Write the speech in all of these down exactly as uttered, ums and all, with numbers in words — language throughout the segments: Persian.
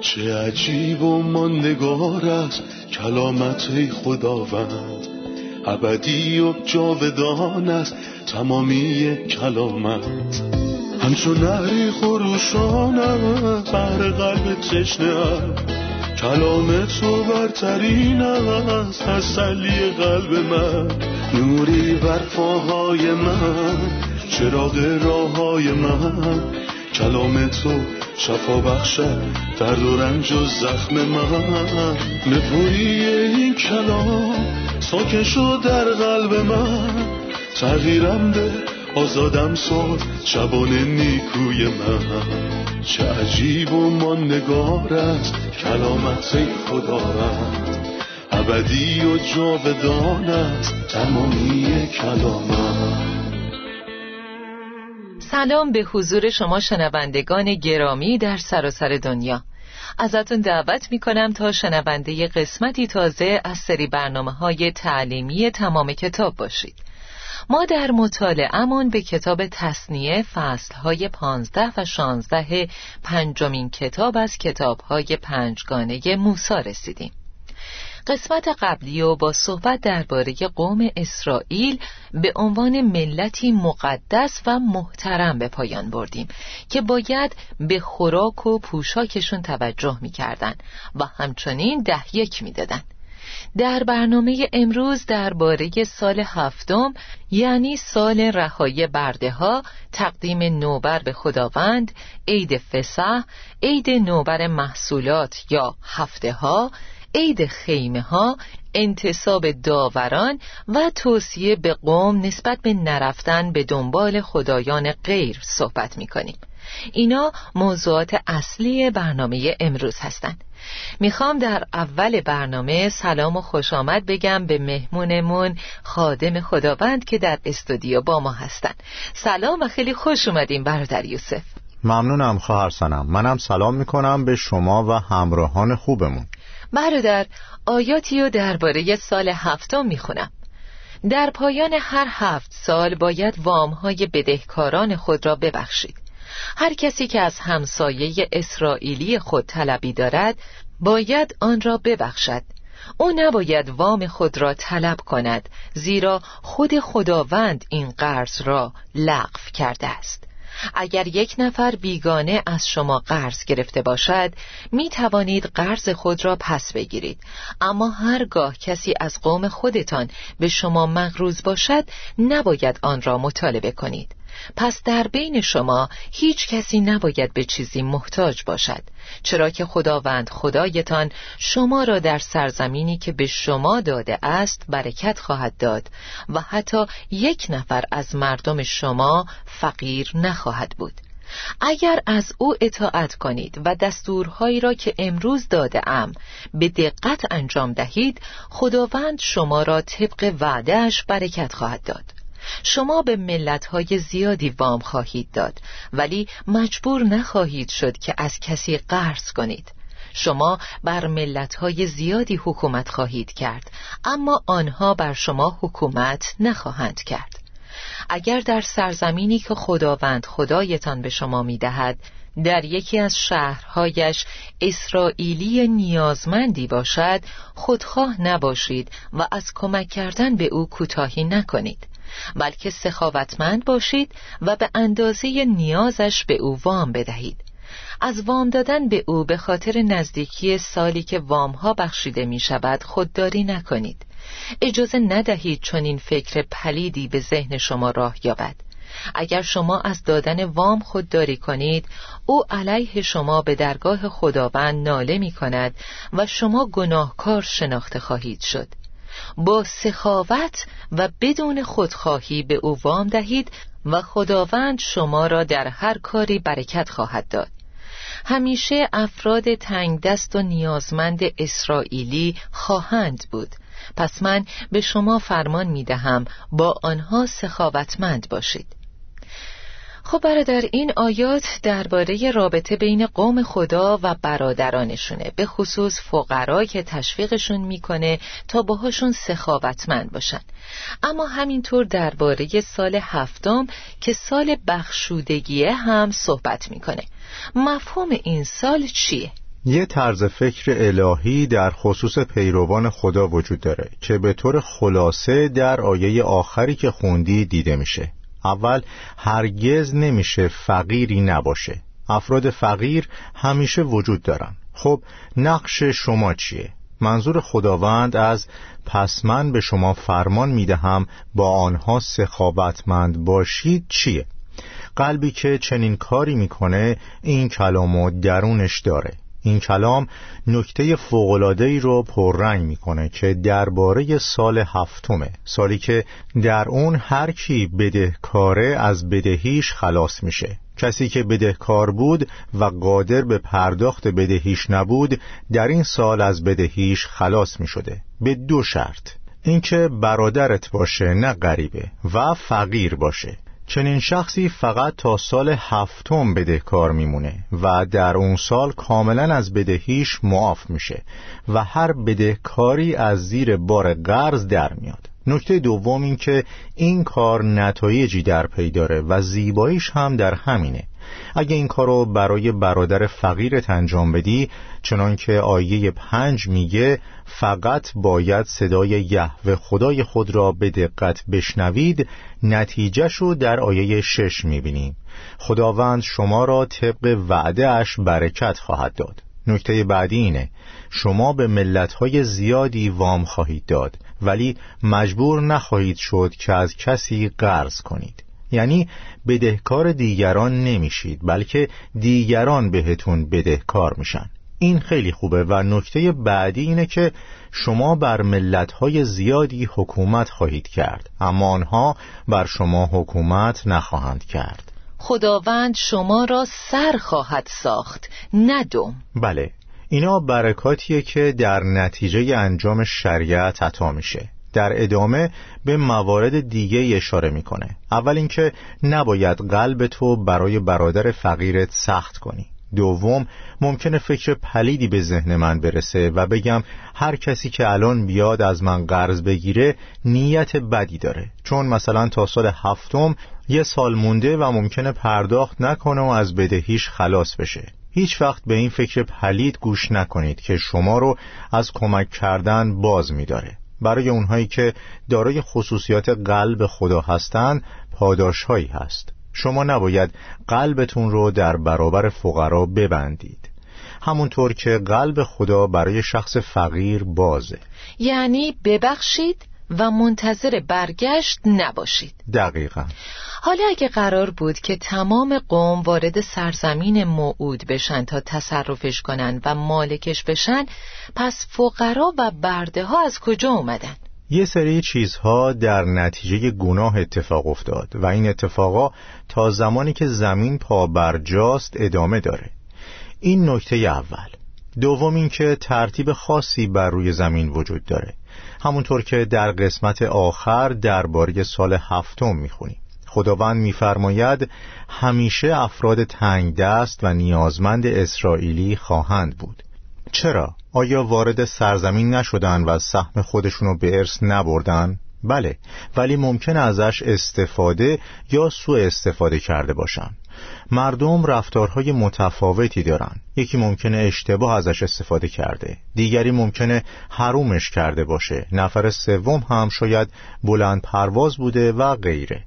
چه عجیب و ماندگار است کلامت خداوند، ابدی و جاودان است تمامی کلامت. همچون نهری خروشانم بر قلب تشنه‌ام، کلام تو برترین است تسلی قلب من. نوری بر پاهای من، چراغ راههای من، کلام تو شفا بخشد درد و رنج و زخم من. نپویی این کلام ساکن شد در قلب من، تغییرم ده، آزادم ساز شبانه نیکوی من. چه عجیب و ماندگار است کلامت خدا رد، ابدی و جاودان است تمامی کلامت. سلام به حضور شما شنوندگان گرامی در سراسر دنیا. ازتون دعوت میکنم تا شنونده قسمتی تازه از سری برنامه‌های تعلیمی تمام کتاب باشید. ما در مطالعه‌مون به کتاب تثنیه فصل‌های پانزده و شانزده پنجمین کتاب از کتاب‌های پنجگانه موسی رسیدیم. قسمت قبلی و با صحبت درباره قوم اسرائیل به عنوان ملتی مقدس و محترم به پایان بردیم که باید به خوراک و پوشاکشون توجه می‌کردن و همچنین ده یک می‌دادن. در برنامه امروز درباره سال هفتم یعنی سال رهایی برده‌ها، تقدیم نوبر به خداوند، عید فسح، عید نوبر محصولات یا هفته‌ها، عید خیمه ها، انتصاب داوران و توصیه به قوم نسبت به نرفتن به دنبال خدایان غیر صحبت می کنیم. اینا موضوعات اصلی برنامه امروز هستند. میخوام در اول برنامه سلام و خوش آمد بگم به مهمونمون خادم خداوند که در استودیو با ما هستن. سلام و خیلی خوش اومدین برادر یوسف. ممنونم خواهر سنم. منم سلام میکنم به شما و همراهان خوبمون. برادر، آیاتی رو درباره سال هفتم میخونم. در پایان هر هفت سال باید وامهای بدهکاران خود را ببخشید. هر کسی که از همسایه اسرائیلی خود طلبی دارد باید آن را ببخشد. او نباید وام خود را طلب کند، زیرا خود خداوند این قرض را لغو کرده است. اگر یک نفر بیگانه از شما قرض گرفته باشد، می توانید قرض خود را پس بگیرید، اما هرگاه کسی از قوم خودتان به شما مقروض باشد نباید آن را مطالبه کنید. پس در بین شما هیچ کسی نباید به چیزی محتاج باشد، چرا که خداوند خدایتان شما را در سرزمینی که به شما داده است برکت خواهد داد و حتی یک نفر از مردم شما فقیر نخواهد بود. اگر از او اطاعت کنید و دستورهایی را که امروز داده ام به دقت انجام دهید، خداوند شما را طبق وعده‌اش برکت خواهد داد. شما به ملت‌های زیادی وام خواهید داد، ولی مجبور نخواهید شد که از کسی قرض کنید. شما بر ملت‌های زیادی حکومت خواهید کرد، اما آنها بر شما حکومت نخواهند کرد. اگر در سرزمینی که خداوند خدایتان به شما می‌دهد، در یکی از شهرهایش اسرائیلی نیازمندی باشد، خودخواه نباشید و از کمک کردن به او کوتاهی نکنید، بلکه سخاوتمند باشید و به اندازه نیازش به او وام بدهید. از وام دادن به او به خاطر نزدیکی سالی که وامها بخشیده می شود خودداری نکنید. اجازه ندهید چنین فکر پلیدی به ذهن شما راه یابد. اگر شما از دادن وام خودداری کنید، او علیه شما به درگاه خداوند ناله می کند و شما گناهکار شناخته خواهید شد. با سخاوت و بدون خودخواهی به او وام دهید و خداوند شما را در هر کاری برکت خواهد داد. همیشه افراد تنگدست و نیازمند اسرائیلی خواهند بود، پس من به شما فرمان می دهم با آنها سخاوتمند باشید. خب برادر، این آیات درباره رابطه بین قوم خدا و برادرانشونه، به خصوص فقرا که تشویقشون میکنه تا باهاشون سخاوتمند باشن. اما همینطور درباره سال هفتم که سال بخشودگیه هم صحبت میکنه. مفهوم این سال چیه؟ یه طرز فکر الهی در خصوص پیروان خدا وجود داره که به طور خلاصه در آیه آخری که خوندی دیده میشه. اول، هرگز نمیشه فقیری نباشه. افراد فقیر همیشه وجود دارن. خب نقش شما چیه؟ منظور خداوند از پس من به شما فرمان میدهم با آنها سخاوتمند باشید چیه؟ قلبی که چنین کاری میکنه این کلامو درونش داره. این کلام نکته فوق‌العاده‌ای رو پررنگ میکنه که درباره سال هفتمه، سالی که در اون هر کی بدهکاره از بدهیش خلاص میشه. کسی که بدهکار بود و قادر به پرداخت بدهیش نبود در این سال از بدهیش خلاص می شده، به دو شرط: اینکه برادرت باشه نه غریبه و فقیر باشه. چنین شخصی فقط تا سال هفتم بدهکار میمونه و در اون سال کاملا از بدهیش معاف میشه و هر بدهکاری از زیر بار قرض در میاد. نکته دوم این که این کار نتایجی در پی داره و زیباییش هم در همینه. اگه این کارو برای برادر فقیرت انجام بدی، چنان که آیه پنج میگه فقط باید صدای یهوه خدای خود را به دقت بشنوید، نتیجهشو در آیه شش میبینیم. خداوند شما را طبق وعده اش برکت خواهد داد. نکته بعدی اینه شما به ملت‌های زیادی وام خواهید داد، ولی مجبور نخواهید شد که از کسی قرض کنید. یعنی بدهکار دیگران نمیشید، بلکه دیگران بهتون بدهکار میشن. این خیلی خوبه. و نکته بعدی اینه که شما بر ملت‌های زیادی حکومت خواهید کرد، اما آنها بر شما حکومت نخواهند کرد. خداوند شما را سر خواهد ساخت نه دم. بله، اینا برکاتیه که در نتیجه انجام شریعت عطا میشه. در ادامه به موارد دیگه اشاره میکنه. اول اینکه نباید قلبتو برای برادر فقیرت سخت کنی. دوم، ممکنه فکر پلیدی به ذهن من برسه و بگم هر کسی که الان بیاد از من قرض بگیره نیت بدی داره، چون مثلا تا سال هفتم یه سال مونده و ممکنه پرداخت نکنه و از بدهیش خلاص بشه. هیچ وقت به این فکر پلید گوش نکنید که شما رو از کمک کردن باز می‌داره. برای اونهایی که دارای خصوصیات قلب خدا هستن پاداش‌هایی هست. شما نباید قلبتون رو در برابر فقرا ببندید، همونطور که قلب خدا برای شخص فقیر بازه. یعنی ببخشید و منتظر برگشت نباشید. دقیقا. حالا اگه قرار بود که تمام قوم وارد سرزمین موعود بشن تا تصرفش کنن و مالکش بشن، پس فقرا و برده ها از کجا اومدن؟ یه سری چیزها در نتیجه گناه اتفاق افتاد و این اتفاقا تا زمانی که زمین پا برجاست ادامه داره. این نکته اول. دوم این که ترتیب خاصی بر روی زمین وجود داره، همونطور که در قسمت آخر درباره سال هفتم میخونیم. خداوند میفرماید همیشه افراد تنگ دست و نیازمند اسرائیلی خواهند بود. چرا؟ آیا وارد سرزمین نشدن و سهم خودشونو به ارث نبردن؟ بله، ولی ممکن ازش استفاده یا سوء استفاده کرده باشن. مردم رفتارهای متفاوتی دارن. یکی ممکنه اشتباه ازش استفاده کرده، دیگری ممکنه حرومش کرده باشه، نفر سوم هم شاید بلند پرواز بوده و غیره.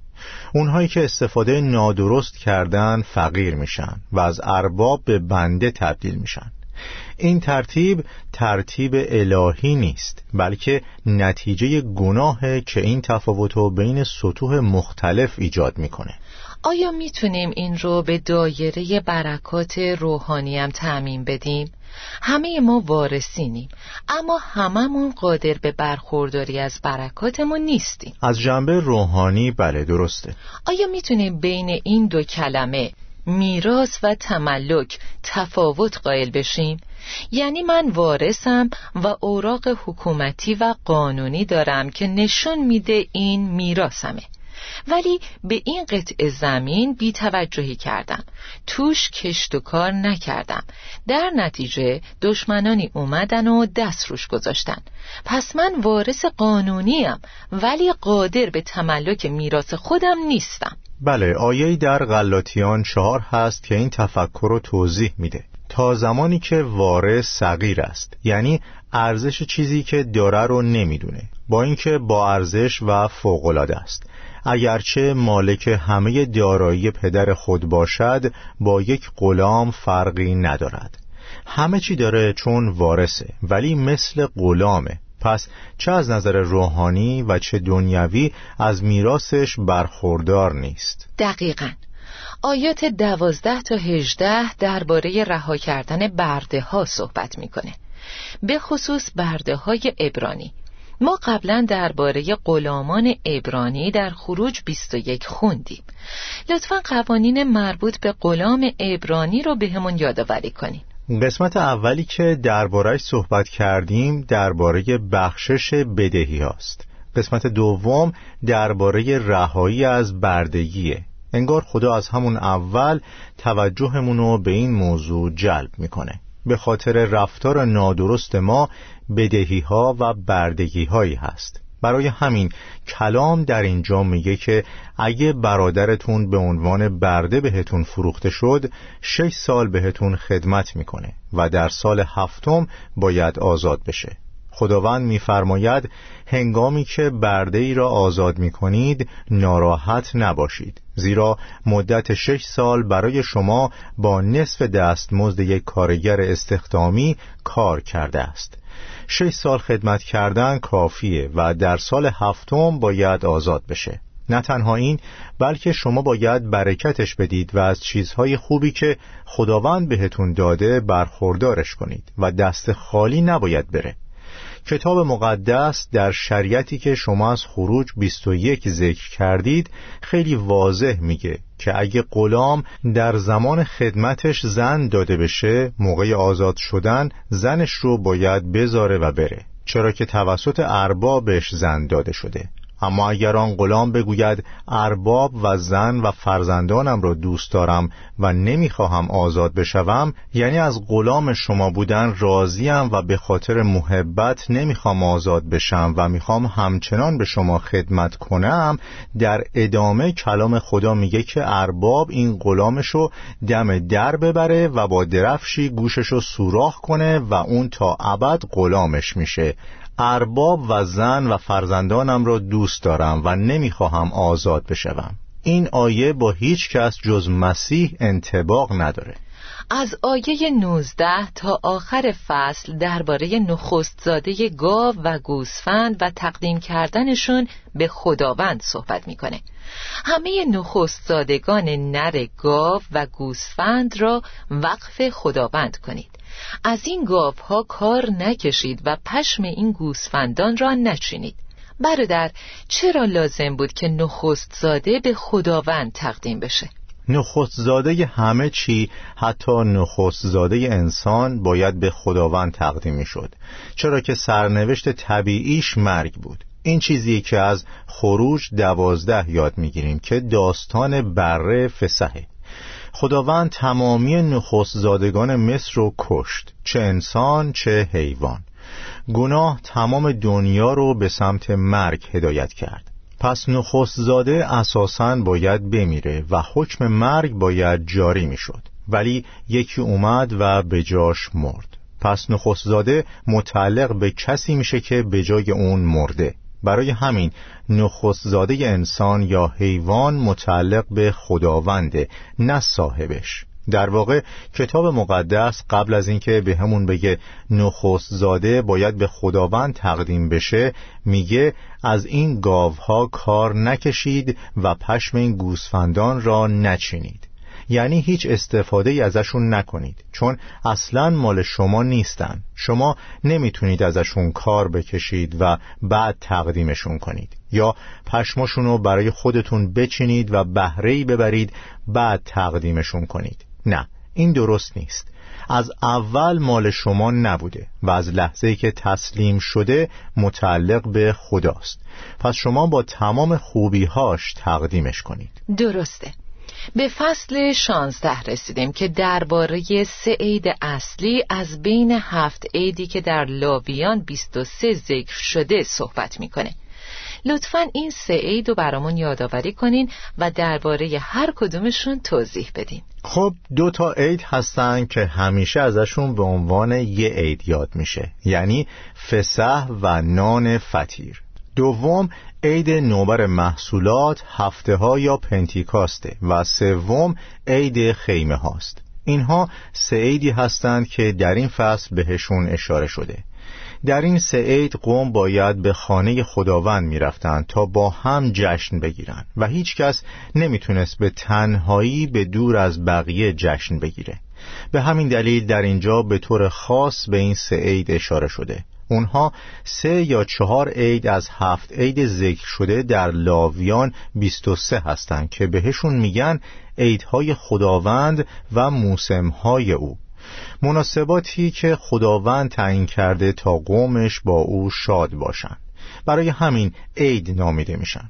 اونهایی که استفاده نادرست کردن فقیر میشن و از ارباب به بنده تبدیل میشن. این ترتیب ترتیب الهی نیست، بلکه نتیجه گناهه که این تفاوتو بین سطوح مختلف ایجاد میکنه. آیا میتونیم این رو به دایره برکات روحانی هم تعمیم بدیم؟ همه ما وارثینیم، اما هممون قادر به برخورداری از برکاتمون نیستیم. از جنبه روحانی بله، درسته. آیا میتونیم بین این دو کلمه میراث و تملک تفاوت قائل بشیم؟ یعنی من وارثم و اوراق حکومتی و قانونی دارم که نشون میده این میراثمه، ولی به این قطعه زمین بی توجهی کردم، توش کشت و کار نکردم، در نتیجه دشمنانی اومدن و دست روش گذاشتن. پس من وارث قانونیم ولی قادر به تملک میراث خودم نیستم. بله، آیه‌ای در غلاطیان چهار هست که این تفکر رو توضیح میده. تا زمانی که وارث صغیر است، یعنی ارزش چیزی که داره رو نمیدونه، با اینکه با ارزش و فوق‌العاده است. اگرچه مالک همه دارایی پدر خود باشد، با یک غلام فرقی ندارد. همه چی داره چون وارثه، ولی مثل غلامه. پس چه از نظر روحانی و چه دنیوی از میراثش برخوردار نیست. دقیقاً. آیات دوازده تا هجده درباره رها کردن برده ها صحبت میکنه، به خصوص برده های عبرانی. ما قبلا درباره غلامان عبرانی در خروج بیست و یک خوندیم. لطفاً قوانین مربوط به غلام عبرانی رو بهمون یادآوری کنین. قسمت اولی که درباره‌اش صحبت کردیم درباره بخشش بدهی هاست. قسمت دوم درباره رهایی از بردگیه. انگار خدا از همون اول توجهمونو به این موضوع جلب میکنه. به خاطر رفتار نادرست ما بدهی ها و بردگی هایی هست. برای همین کلام در اینجا میگه که اگه برادرتون به عنوان برده بهتون فروخته شد، شش سال بهتون خدمت میکنه و در سال هفتم باید آزاد بشه. خداوند میفرماید هنگامی که برده ای را آزاد میکنید ناراحت نباشید، زیرا مدت شش سال برای شما با نصف دستمزد یک کارگر استخدامی کار کرده است. شش سال خدمت کردن کافیه و در سال هفتم باید آزاد بشه. نه تنها این، بلکه شما باید برکتش بدید و از چیزهای خوبی که خداوند بهتون داده برخوردارش کنید و دست خالی نباید بره. کتاب مقدس در شریعتی که شما از خروج بیست و یک ذکر کردید خیلی واضح میگه که اگه غلام در زمان خدمتش زن داده بشه، موقع آزاد شدن زنش رو باید بذاره و بره، چرا که توسط اربابش زن داده شده. اما اگر آن غلام بگوید ارباب و زن و فرزندانم را دوست دارم و نمیخواهم آزاد بشوم، یعنی از غلام شما بودن راضیم و به خاطر محبت نمیخوام آزاد بشم و میخوام همچنان به شما خدمت کنم، در ادامه کلام خدا میگه که ارباب این غلامشو دم در ببره و با درفشی گوششو سوراخ کنه و اون تا ابد غلامش میشه. ارباب و زن و فرزندانم را دوست دارم و نمیخواهم آزاد بشوم. این آیه با هیچ کس جز مسیح انطباق نداره. از آیه نوزده تا آخر فصل درباره نخستزاده گاو و گوسفند و تقدیم کردنشون به خداوند صحبت میکنه. همه نخستزادگان نر گاو و گوسفند را وقف خداوند کنید. از این گاوها کار نکشید و پشم این گوسفندان را نچینید. برادر، چرا لازم بود که نخستزاده به خداوند تقدیم بشه؟ نخستزاده همه چی، حتی نخستزاده انسان، باید به خداوند تقدیم میشد، چرا که سرنوشت طبیعیش مرگ بود. این چیزی که از خروج دوازده یاد میگیریم که داستان بره فسحه. خداوند تمامی نخستزادگان مصر رو کشت، چه انسان چه حیوان. گناه تمام دنیا رو به سمت مرگ هدایت کرد. پس نخستزاده اساساً باید بمیره و حکم مرگ باید جاری میشد، ولی یکی اومد و به جاش مرد. پس نخستزاده متعلق به کسی میشه که به جای اون مرده. برای همین نخستزاده انسان یا حیوان متعلق به خداونده، نه صاحبش. در واقع کتاب مقدس قبل از اینکه به همون بگه نخستزاده باید به خداوند تقدیم بشه، میگه از این گاوها کار نکشید و پشم این گوسفندان را نچینید، یعنی هیچ استفاده ای ازشون نکنید، چون اصلاً مال شما نیستن. شما نمیتونید ازشون کار بکشید و بعد تقدیمشون کنید، یا پشماشونو برای خودتون بچینید و بهره‌ای ببرید بعد تقدیمشون کنید. نه، این درست نیست. از اول مال شما نبوده و از لحظه‌ای که تسلیم شده متعلق به خداست. پس شما با تمام خوبیهاش تقدیمش کنید. درسته. به فصل شانزده رسیدیم که درباره سه عید اصلی از بین هفت عیدی که در لاویان بیست و سه ذکر شده صحبت میکنه. لطفاً این سه عید رو برامون یادآوری کنین و درباره هر کدومشون توضیح بدین. خب دو تا عید هستن که همیشه ازشون به عنوان یه عید یاد میشه، یعنی فسح و نان فطیر. دوم عید نوبر محصولات، هفته ها یا پنتیکاسته، و سوم عید خیمه هاست. اینها سه عیدی هستند که در این فصل بهشون اشاره شده. در این سه عید قوم باید به خانه خداوند میرفتند تا با هم جشن بگیرن و هیچ کس نمیتونست به تنهایی به دور از بقیه جشن بگیره. به همین دلیل در اینجا به طور خاص به این سه عید اشاره شده. اونها سه یا چهار عید از هفت عید ذکر شده در لاویان بیست و سه هستند که بهشون میگن عیدهای خداوند و موسمهای او، مناسباتی که خداوند تعیین کرده تا قومش با او شاد باشن. برای همین عید نامیده میشن.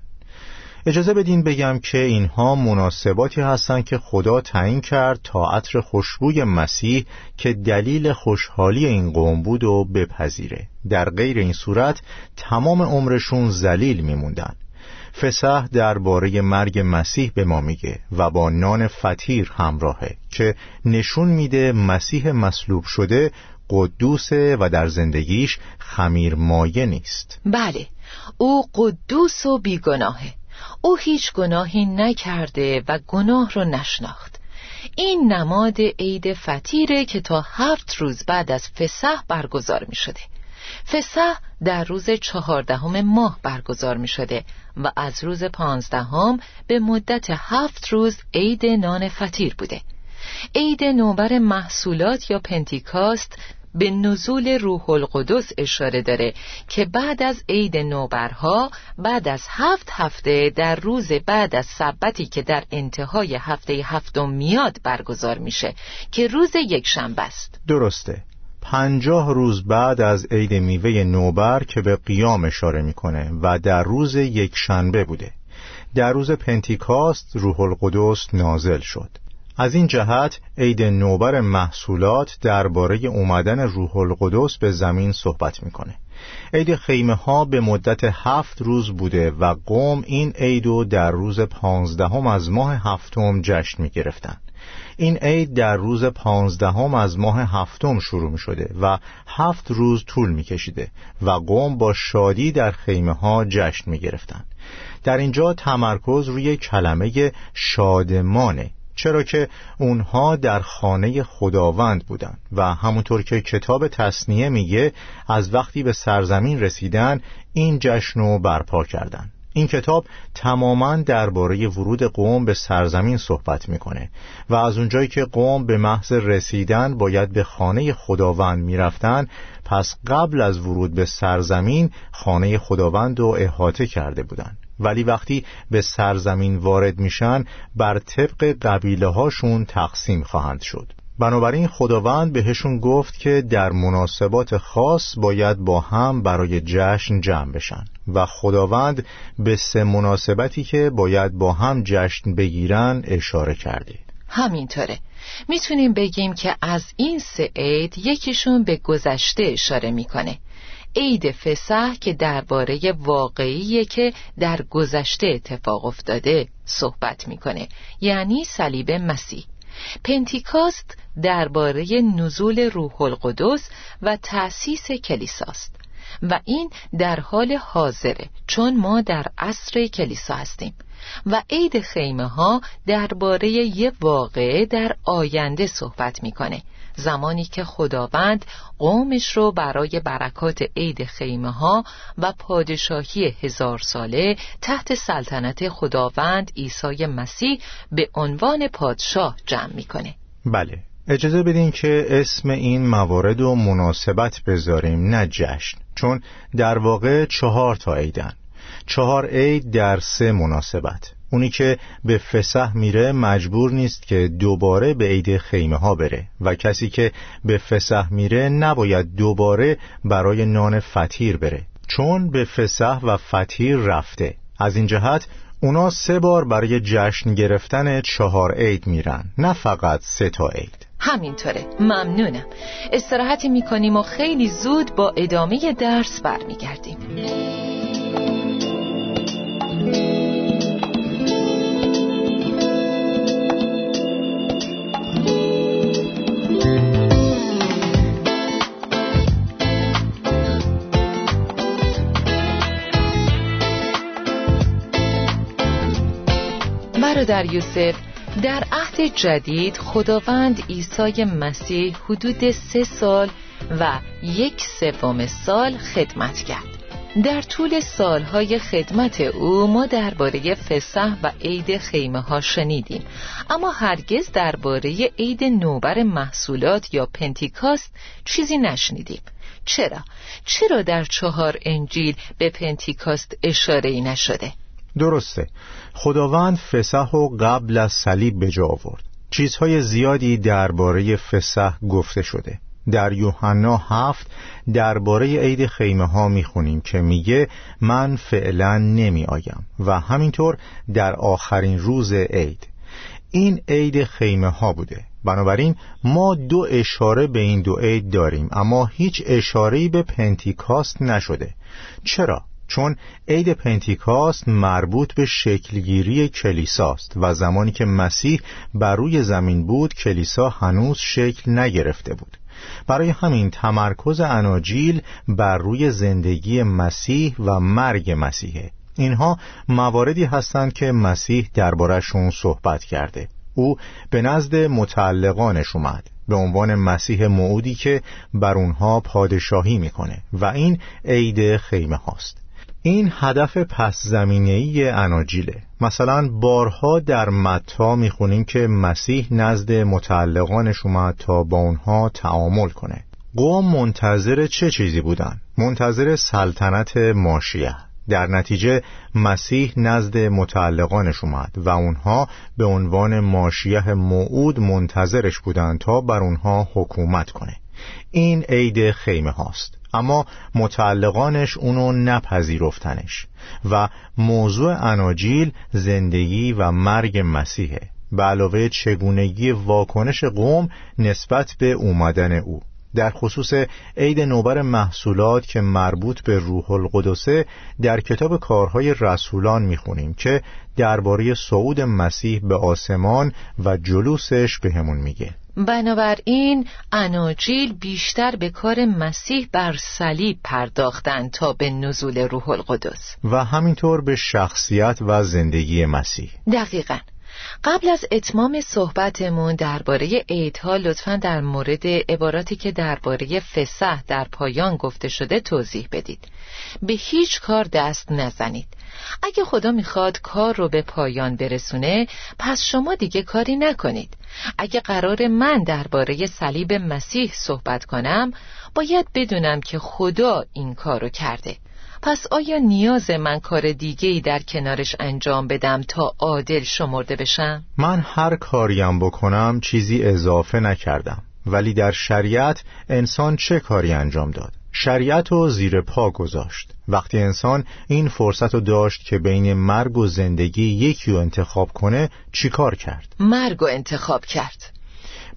اجازه بدین بگم که اینها مناسباتی هستند که خدا تعیین کرد تا عطر خوشبوی مسیح که دلیل خوشحالی این قوم بود و بپذیره. در غیر این صورت تمام عمرشون ذلیل میموندن. فسح درباره مرگ مسیح به ما میگه و با نان فطیر همراهه که نشون میده مسیح مصلوب شده قدوسه و در زندگیش خمیر مایه نیست. بله، او قدوس و بیگناهه. او هیچ گناهی نکرده و گناه رو نشناخت. این نماد عید فطیره که تا هفت روز بعد از فسح برگزار می شده. فسح در روز چهاردهم ماه برگزار می شده و از روز پانزدهم به مدت هفت روز عید نان فطیر بوده. عید نوبر محصولات یا پنتیکاست به نزول روح القدس اشاره داره که بعد از عید نوبرها بعد از هفت هفته در روز بعد از سبتی که در انتهای هفته هفتم میاد برگزار میشه که روز یک شنبه است. درسته، پنجاه روز بعد از عید میوه نوبر که به قیام اشاره میکنه و در روز یک شنبه بوده. در روز پنتیکاست روح القدس نازل شد. از این جهت عید نوبر محصولات درباره اومدن روح القدس به زمین صحبت میکنه. عید خیمه ها به مدت هفت روز بوده و قوم این عید رو در روز پانزدهم از ماه هفتم جشن میگرفتن. این عید در روز پانزدهم از ماه هفتم شروع می شده و هفت روز طول می کشیده و قوم با شادی در خیمه ها جشن می گرفتن. در اینجا تمرکز روی کلمه شادمانه، چرا که اونها در خانه خداوند بودند و همونطور که کتاب تثنیه میگه از وقتی به سرزمین رسیدن این جشن رو برپا کردند. این کتاب تماماً درباره ورود قوم به سرزمین صحبت میکنه و از اونجایی که قوم به محض رسیدن باید به خانه خداوند میرفتن، پس قبل از ورود به سرزمین خانه خداوند رو احاطه کرده بودند. ولی وقتی به سرزمین وارد میشن بر طبق قبیله هاشون تقسیم خواهند شد. بنابراین خداوند بهشون گفت که در مناسبات خاص باید با هم برای جشن جمع بشن و خداوند به سه مناسبتی که باید با هم جشن بگیرن اشاره کرده. همینطوره، میتونیم بگیم که از این سه عید یکیشون به گذشته اشاره میکنه. عید فسح که درباره واقعیه که در گذشته اتفاق افتاده صحبت میکنه، یعنی صلیب مسیح. پنتیکاست درباره نزول روح القدس و تأسیس کلیساست و این در حال حاضره چون ما در عصر کلیسا هستیم، و عید خیمه ها درباره یه واقعه در آینده صحبت میکنه، زمانی که خداوند قومش رو برای برکات عید خیمه ها و پادشاهی هزار ساله تحت سلطنت خداوند عیسی مسیح به عنوان پادشاه جمع میکنه. بله، اجازه بدین که اسم این موارد و مناسبت بذاریم نه جشن، چون در واقع چهار تا عیدن. چهار عید در سه مناسبت. اونی که به فسح میره مجبور نیست که دوباره به عید خیمه ها بره و کسی که به فسح میره نباید دوباره برای نان فطیر بره، چون به فسح و فطیر رفته. از این جهت اونا سه بار برای جشن گرفتن چهار عید میرن، نه فقط سه تا عید. همینطوره، ممنونم. استراحتی میکنیم و خیلی زود با ادامه درس برمیگردیم. برادر یوسف، در عهد جدید خداوند عیسی مسیح حدود سه سال و یک سوم سال خدمت کرد. در طول سالهای خدمت او ما درباره فسح و عید خیمه ها شنیدیم، اما هرگز درباره عید نوبر محصولات یا پنتیکاست چیزی نشنیدیم. چرا؟ چرا در چهار انجیل به پنتیکاست اشاره‌ای نشده؟ درسته، خداوند فسح و قبل از صلیب به جا آورد. چیزهای زیادی درباره فسح گفته شده. در یوحنا هفت درباره عید خیمه ها میخونیم که میگه من فعلا نمی آیم، و همینطور در آخرین روز عید. این عید خیمه ها بوده، بنابراین ما دو اشاره به این دو عید داریم، اما هیچ اشاره‌ای به پنتیکاست نشده. چرا؟ چون عید پنتیکاست مربوط به شکلگیری کلیساست و زمانی که مسیح بر روی زمین بود کلیسا هنوز شکل نگرفته بود. برای همین تمرکز اناجیل بر روی زندگی مسیح و مرگ مسیحه. اینها مواردی هستند که مسیح درباره‌شون صحبت کرده. او به نزد متعلقانش اومد به عنوان مسیح موعودی که بر اونها پادشاهی میکنه، و این عید خیمه هاست. این هدف پس زمینه‌ای اناجیله. مثلا بارها در متی میخونیم که مسیح نزد متعلقانش اومد تا با اونها تعامل کنه. قوم منتظر چه چیزی بودن؟ منتظر سلطنت ماشیه. در نتیجه مسیح نزد متعلقانش اومد و اونها به عنوان ماشیه موعود منتظرش بودند تا بر اونها حکومت کنه. این عید خیمه هاست، اما متعلقانش اونو نپذیرفتنش، و موضوع اناجیل زندگی و مرگ مسیحه، به علاوه چگونگی واکنش قوم نسبت به اومدن او. در خصوص عید نوبر محصولات که مربوط به روح القدسه، در کتاب کارهای رسولان میخونیم که درباره صعود مسیح به آسمان و جلوسش به همون میگه. بنابراین اناجیل بیشتر به کار مسیح بر صلیب پرداختند تا به نزول روح القدس، و همینطور به شخصیت و زندگی مسیح. دقیقاً. قبل از اتمام صحبتمون درباره عیدها لطفاً در مورد عباراتی که درباره فسح در پایان گفته شده توضیح بدید. به هیچ کار دست نزنید. اگه خدا میخواد کار رو به پایان برسونه، پس شما دیگه کاری نکنید. اگه قرار من درباره صلیب مسیح صحبت کنم، باید بدونم که خدا این کار رو کرده. پس آیا نیاز من کار دیگه‌ای در کنارش انجام بدم تا عادل شمرده بشم؟ من هر کاریم بکنم چیزی اضافه نکردم. ولی در شریعت انسان چه کاری انجام داد؟ شریعت رو زیر پا گذاشت. وقتی انسان این فرصت رو داشت که بین مرگ و زندگی یکی رو انتخاب کنه، چی کار کرد؟ مرگ رو انتخاب کرد.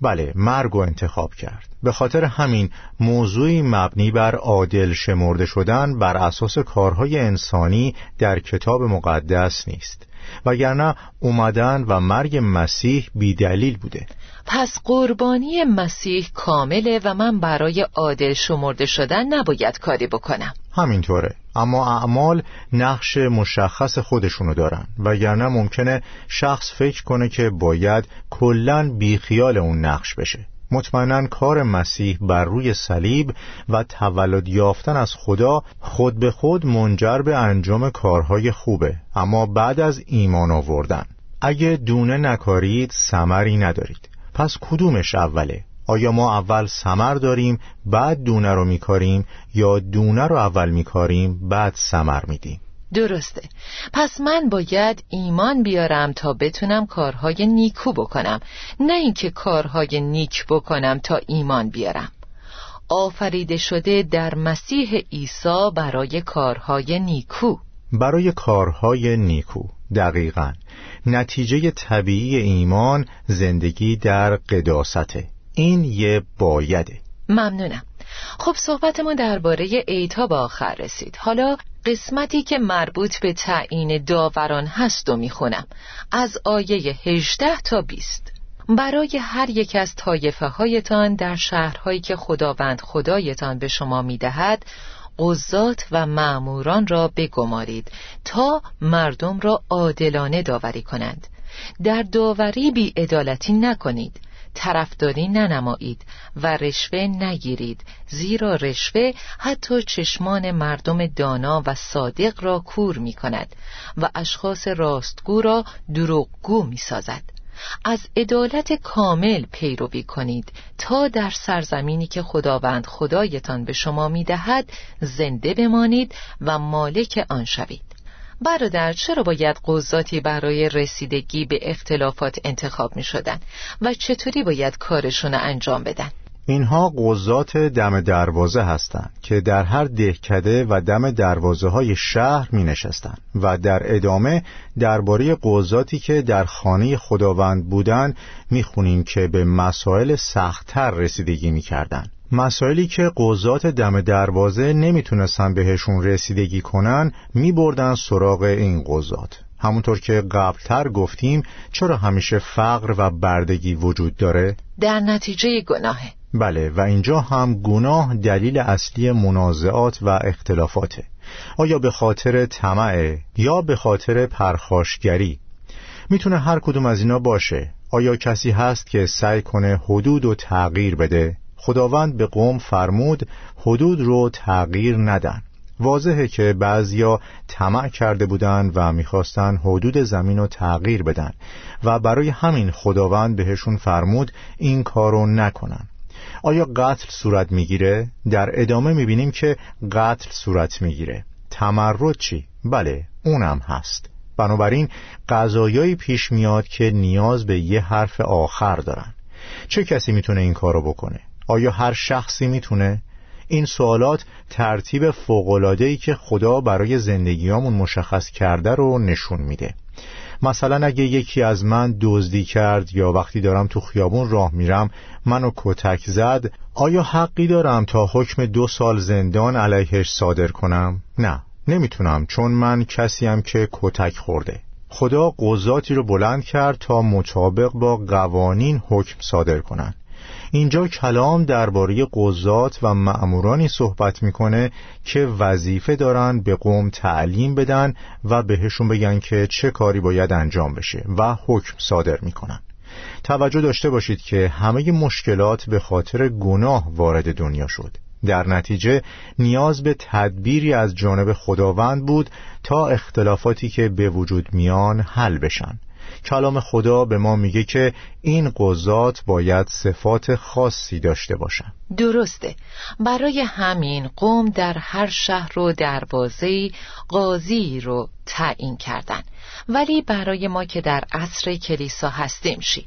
بله، مرگ رو انتخاب کرد. به خاطر همین موضوعی مبنی بر عادل شمرده شدن بر اساس کارهای انسانی در کتاب مقدس نیست، وگرنه اومدن و مرگ مسیح بی دلیل بوده. پس قربانی مسیح کامله و من برای عادل شمرده شدن نباید کاری بکنم. همینطوره، اما اعمال نقش مشخص خودشونو دارن، وگرنه ممکنه شخص فکر کنه که باید کلن بیخیال اون نقش بشه. مطمئناً کار مسیح بر روی صلیب و تولد یافتن از خدا خود به خود منجر به انجام کارهای خوبه، اما بعد از ایمان آوردن. اگه دونه نکارید ثمری ندارید. پس کدومش اوله؟ آیا ما اول ثمر داریم بعد دونه رو میکاریم، یا دونه رو اول میکاریم بعد ثمر میدیم؟ درسته. پس من باید ایمان بیارم تا بتونم کارهای نیکو بکنم، نه اینکه کارهای نیک بکنم تا ایمان بیارم. آفریده شده در مسیح عیسی برای کارهای نیکو. برای کارهای نیکو، دقیقاً. نتیجه طبیعی ایمان زندگی در قداسته. این یه بایده. ممنونم. خب صحبتمون درباره عیدها به آخر رسید. حالا قسمتی که مربوط به تعیین داوران هست و میخونم از آیه هجده تا بیست. برای هر یک از طایفه هایتان در شهرهایی که خداوند خدایتان به شما میدهد قضات و مأموران را بگمارید تا مردم را عادلانه داوری کنند. در داوری بی‌عدالتی نکنید، طرفداری ننمایید و رشوه نگیرید، زیرا رشوه حتی چشمان مردم دانا و صادق را کور می کند و اشخاص راستگو را دروغگو می سازد. از عدالت کامل پیروی کنید تا در سرزمینی که خداوند خدایتان به شما می دهد زنده بمانید و مالک آن شوید. برادر، چرا باید قضاتی برای رسیدگی به اختلافات انتخاب می شدن و چطوری باید کارشون انجام بدن؟ اینها قضات دم دروازه هستند که در هر دهکده و دم دروازه های شهر می نشستند و در ادامه درباره قضاتی که در خانه خداوند بودند می خونیم که به مسائل سخت‌تر رسیدگی می کردند. مسائلی که قضات دم دروازه نمیتونستن بهشون رسیدگی کنن میبردن سراغ این قضات. همونطور که قبلتر گفتیم، چرا همیشه فقر و بردگی وجود داره؟ در نتیجه گناهه. بله، و اینجا هم گناه دلیل اصلی منازعات و اختلافاته. آیا به خاطر طمع یا به خاطر پرخاشگری؟ میتونه هر کدوم از اینا باشه. آیا کسی هست که سعی کنه حدود و تغییر بده؟ خداوند به قوم فرمود حدود رو تغییر ندن. واضحه که بعضیا طمع کرده بودن و میخواستن حدود زمین رو تغییر بدن و برای همین خداوند بهشون فرمود این کارو نکنن. آیا قتل صورت میگیره؟ در ادامه میبینیم که قتل صورت میگیره. تمرد چی؟ بله، اونم هست. بنابراین قضایایی پیش میاد که نیاز به یه حرف آخر دارن. چه کسی میتونه این کارو بکنه؟ آیا هر شخصی میتونه؟ این سوالات ترتیب فوق‌العاده‌ای که خدا برای زندگیامون مشخص کرده رو نشون میده. مثلا اگه یکی از من دزدی کرد یا وقتی دارم تو خیابون راه میرم منو کتک زد، آیا حقی دارم تا حکم دو سال زندان علیهش صادر کنم؟ نه، نمیتونم، چون من کسیم که کتک خورده. خدا قضاتی رو بلند کرد تا مطابق با قوانین حکم صادر کنن. اینجا کلام درباره قضات و مأمورانی صحبت میکنه که وظیفه دارن به قوم تعلیم بدن و بهشون بگن که چه کاری باید انجام بشه و حکم صادر میکنن. توجه داشته باشید که همه مشکلات به خاطر گناه وارد دنیا شد. در نتیجه نیاز به تدبیری از جانب خداوند بود تا اختلافاتی که به وجود میان حل بشن. کلام خدا به ما میگه که این قضات باید صفات خاصی داشته باشن. درسته، برای همین قوم در هر شهر و دروازه‌ای قاضی رو تعیین کردن. ولی برای ما که در عصر کلیسا هستیم چی؟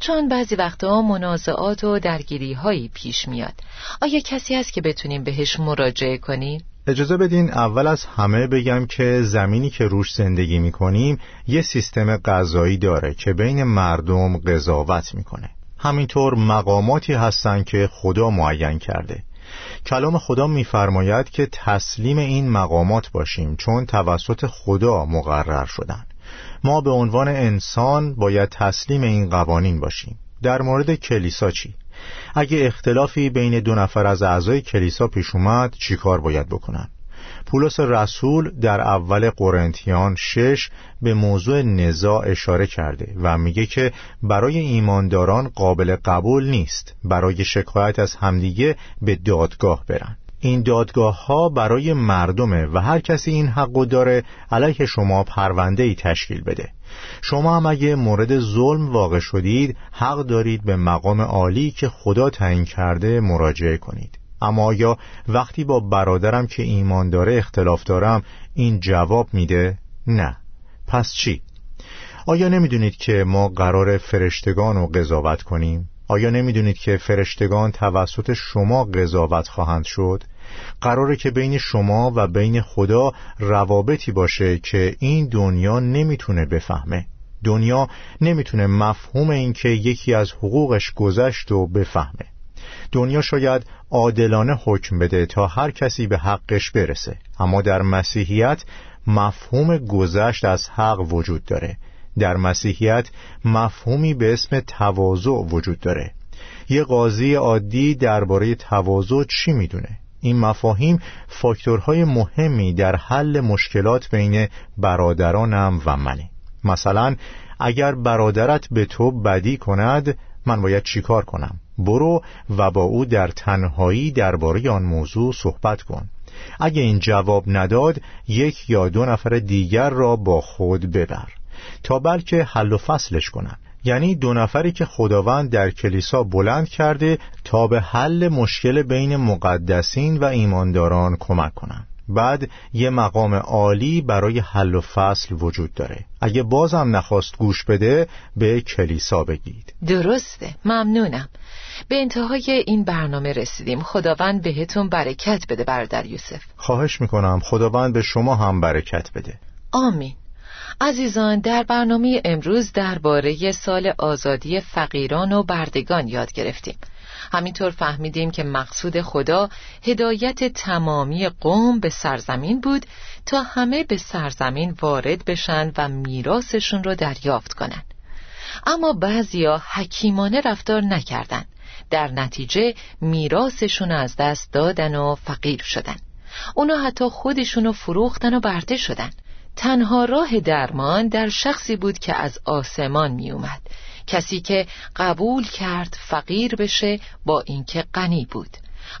چون بعضی وقتا منازعات و درگیری هایی پیش میاد. آیا کسی هست که بتونیم بهش مراجعه کنیم؟ اجازه بدین اول از همه بگم که زمینی که روش زندگی میکنیم یه سیستم قضایی داره که بین مردم قضاوت میکنه. همینطور مقاماتی هستن که خدا معین کرده. کلام خدا میفرماید که تسلیم این مقامات باشیم چون توسط خدا مقرر شدن. ما به عنوان انسان باید تسلیم این قوانین باشیم. در مورد کلیسا چی؟ اگه اختلافی بین دو نفر از اعضای کلیسا پیش اومد چی کار باید بکنن؟ پولس رسول در اول قرنتیان شش به موضوع نزاع اشاره کرده و میگه که برای ایمانداران قابل قبول نیست برای شکایت از همدیگه به دادگاه برن. این دادگاه ها برای مردمه و هر کسی این حقو داره علیه شما پرونده ای تشکیل بده. شما هم اگه مورد ظلم واقع شدید حق دارید به مقام عالی که خدا تعیین کرده مراجعه کنید. اما آیا وقتی با برادرم که ایمان داره اختلاف دارم این جواب میده؟ نه. پس چی؟ آیا نمیدونید که ما قرار فرشتگان رو قضاوت کنیم؟ آیا نمیدونید که فرشتگان توسط شما قضاوت خواهند شد؟ قراره که بین شما و بین خدا روابطی باشه که این دنیا نمیتونه بفهمه. دنیا نمیتونه مفهوم این که یکی از حقوقش گذشت و بفهمه. دنیا شاید عادلانه حکم بده تا هر کسی به حقش برسه، اما در مسیحیت مفهوم گذشت از حق وجود داره. در مسیحیت مفهومی به اسم تواضع وجود داره. یه قاضی عادی درباره تواضع چی میدونه؟ این مفاهیم فاکتورهای مهمی در حل مشکلات بین برادرانم و منه. مثلا اگر برادرت به تو بدی کند من باید چیکار کنم؟ برو و با او در تنهایی درباره آن موضوع صحبت کن. اگه این جواب نداد یک یا دو نفر دیگر را با خود ببر تا بلکه حل و فصلش کنن. یعنی دو نفری که خداوند در کلیسا بلند کرده تا به حل مشکل بین مقدسین و ایمانداران کمک کنن. بعد یه مقام عالی برای حل و فصل وجود داره. اگه بازم نخواست گوش بده به کلیسا بگید. درسته، ممنونم. به انتهای این برنامه رسیدیم. خداوند بهتون برکت بده برادر یوسف. خواهش میکنم. خداوند به شما هم برکت بده. آمین. عزیزان، در برنامه امروز درباره سال آزادی فقیران و بردگان یاد گرفتیم. همینطور فهمیدیم که مقصود خدا هدایت تمامی قوم به سرزمین بود تا همه به سرزمین وارد بشن و میراثشون رو دریافت کنن. اما بعضیا حکیمانه رفتار نکردن، در نتیجه میراثشون از دست دادن و فقیر شدن. اونا حتی خودشونو فروختن و برده شدن. تنها راه درمان در شخصی بود که از آسمان می اومد، کسی که قبول کرد فقیر بشه با اینکه غنی بود،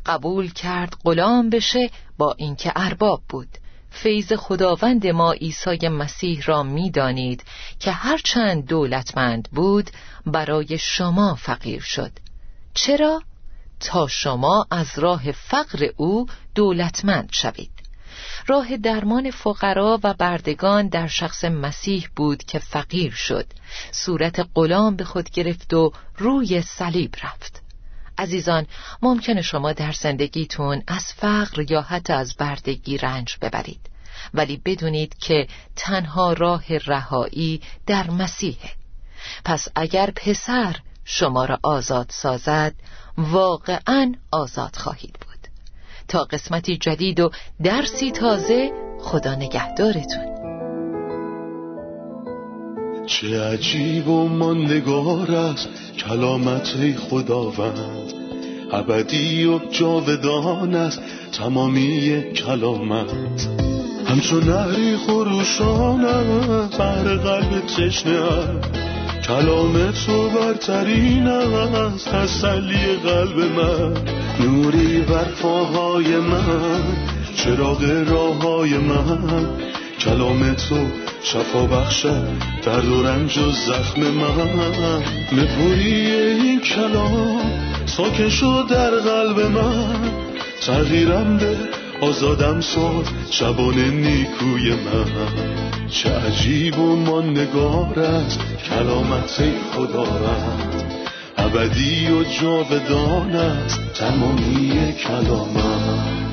قبول کرد غلام بشه با اینکه ارباب بود. فیض خداوند ما عیسی مسیح را می‌دانید که هرچند دولتمند بود برای شما فقیر شد. چرا؟ تا شما از راه فقر او دولتمند شوید. راه درمان فقرا و بردگان در شخص مسیح بود که فقیر شد، صورت غلام به خود گرفت و روی صلیب رفت. عزیزان، ممکنه شما در زندگیتون از فقر یا حتی از بردگی رنج ببرید، ولی بدونید که تنها راه رهایی در مسیحه. پس اگر پسر شما را آزاد سازد، واقعاً آزاد خواهید بود. تا قسمتی جدید و درسی تازه، خدا نگهدارتون. چه عجیب و ماندگار است کلامت خداوند، ابدی و جاودان است تمامی کلامت. همچون نهری خروشان است بر قلب تشنه است، کلام تو برترین است تسلی قلب من. نوری بر پاهای من، چراغ راههای من، کلام تو شفا بخشد درد و رنج و زخم من. نپوری این کلام ساکن شد در قلب من، تغییرم ده، آزادم ساز، شبان نیکوی من. چه عجیب و ماندگار است کلامت خدا رد، ابدی و جاودان است تمامی کلامت.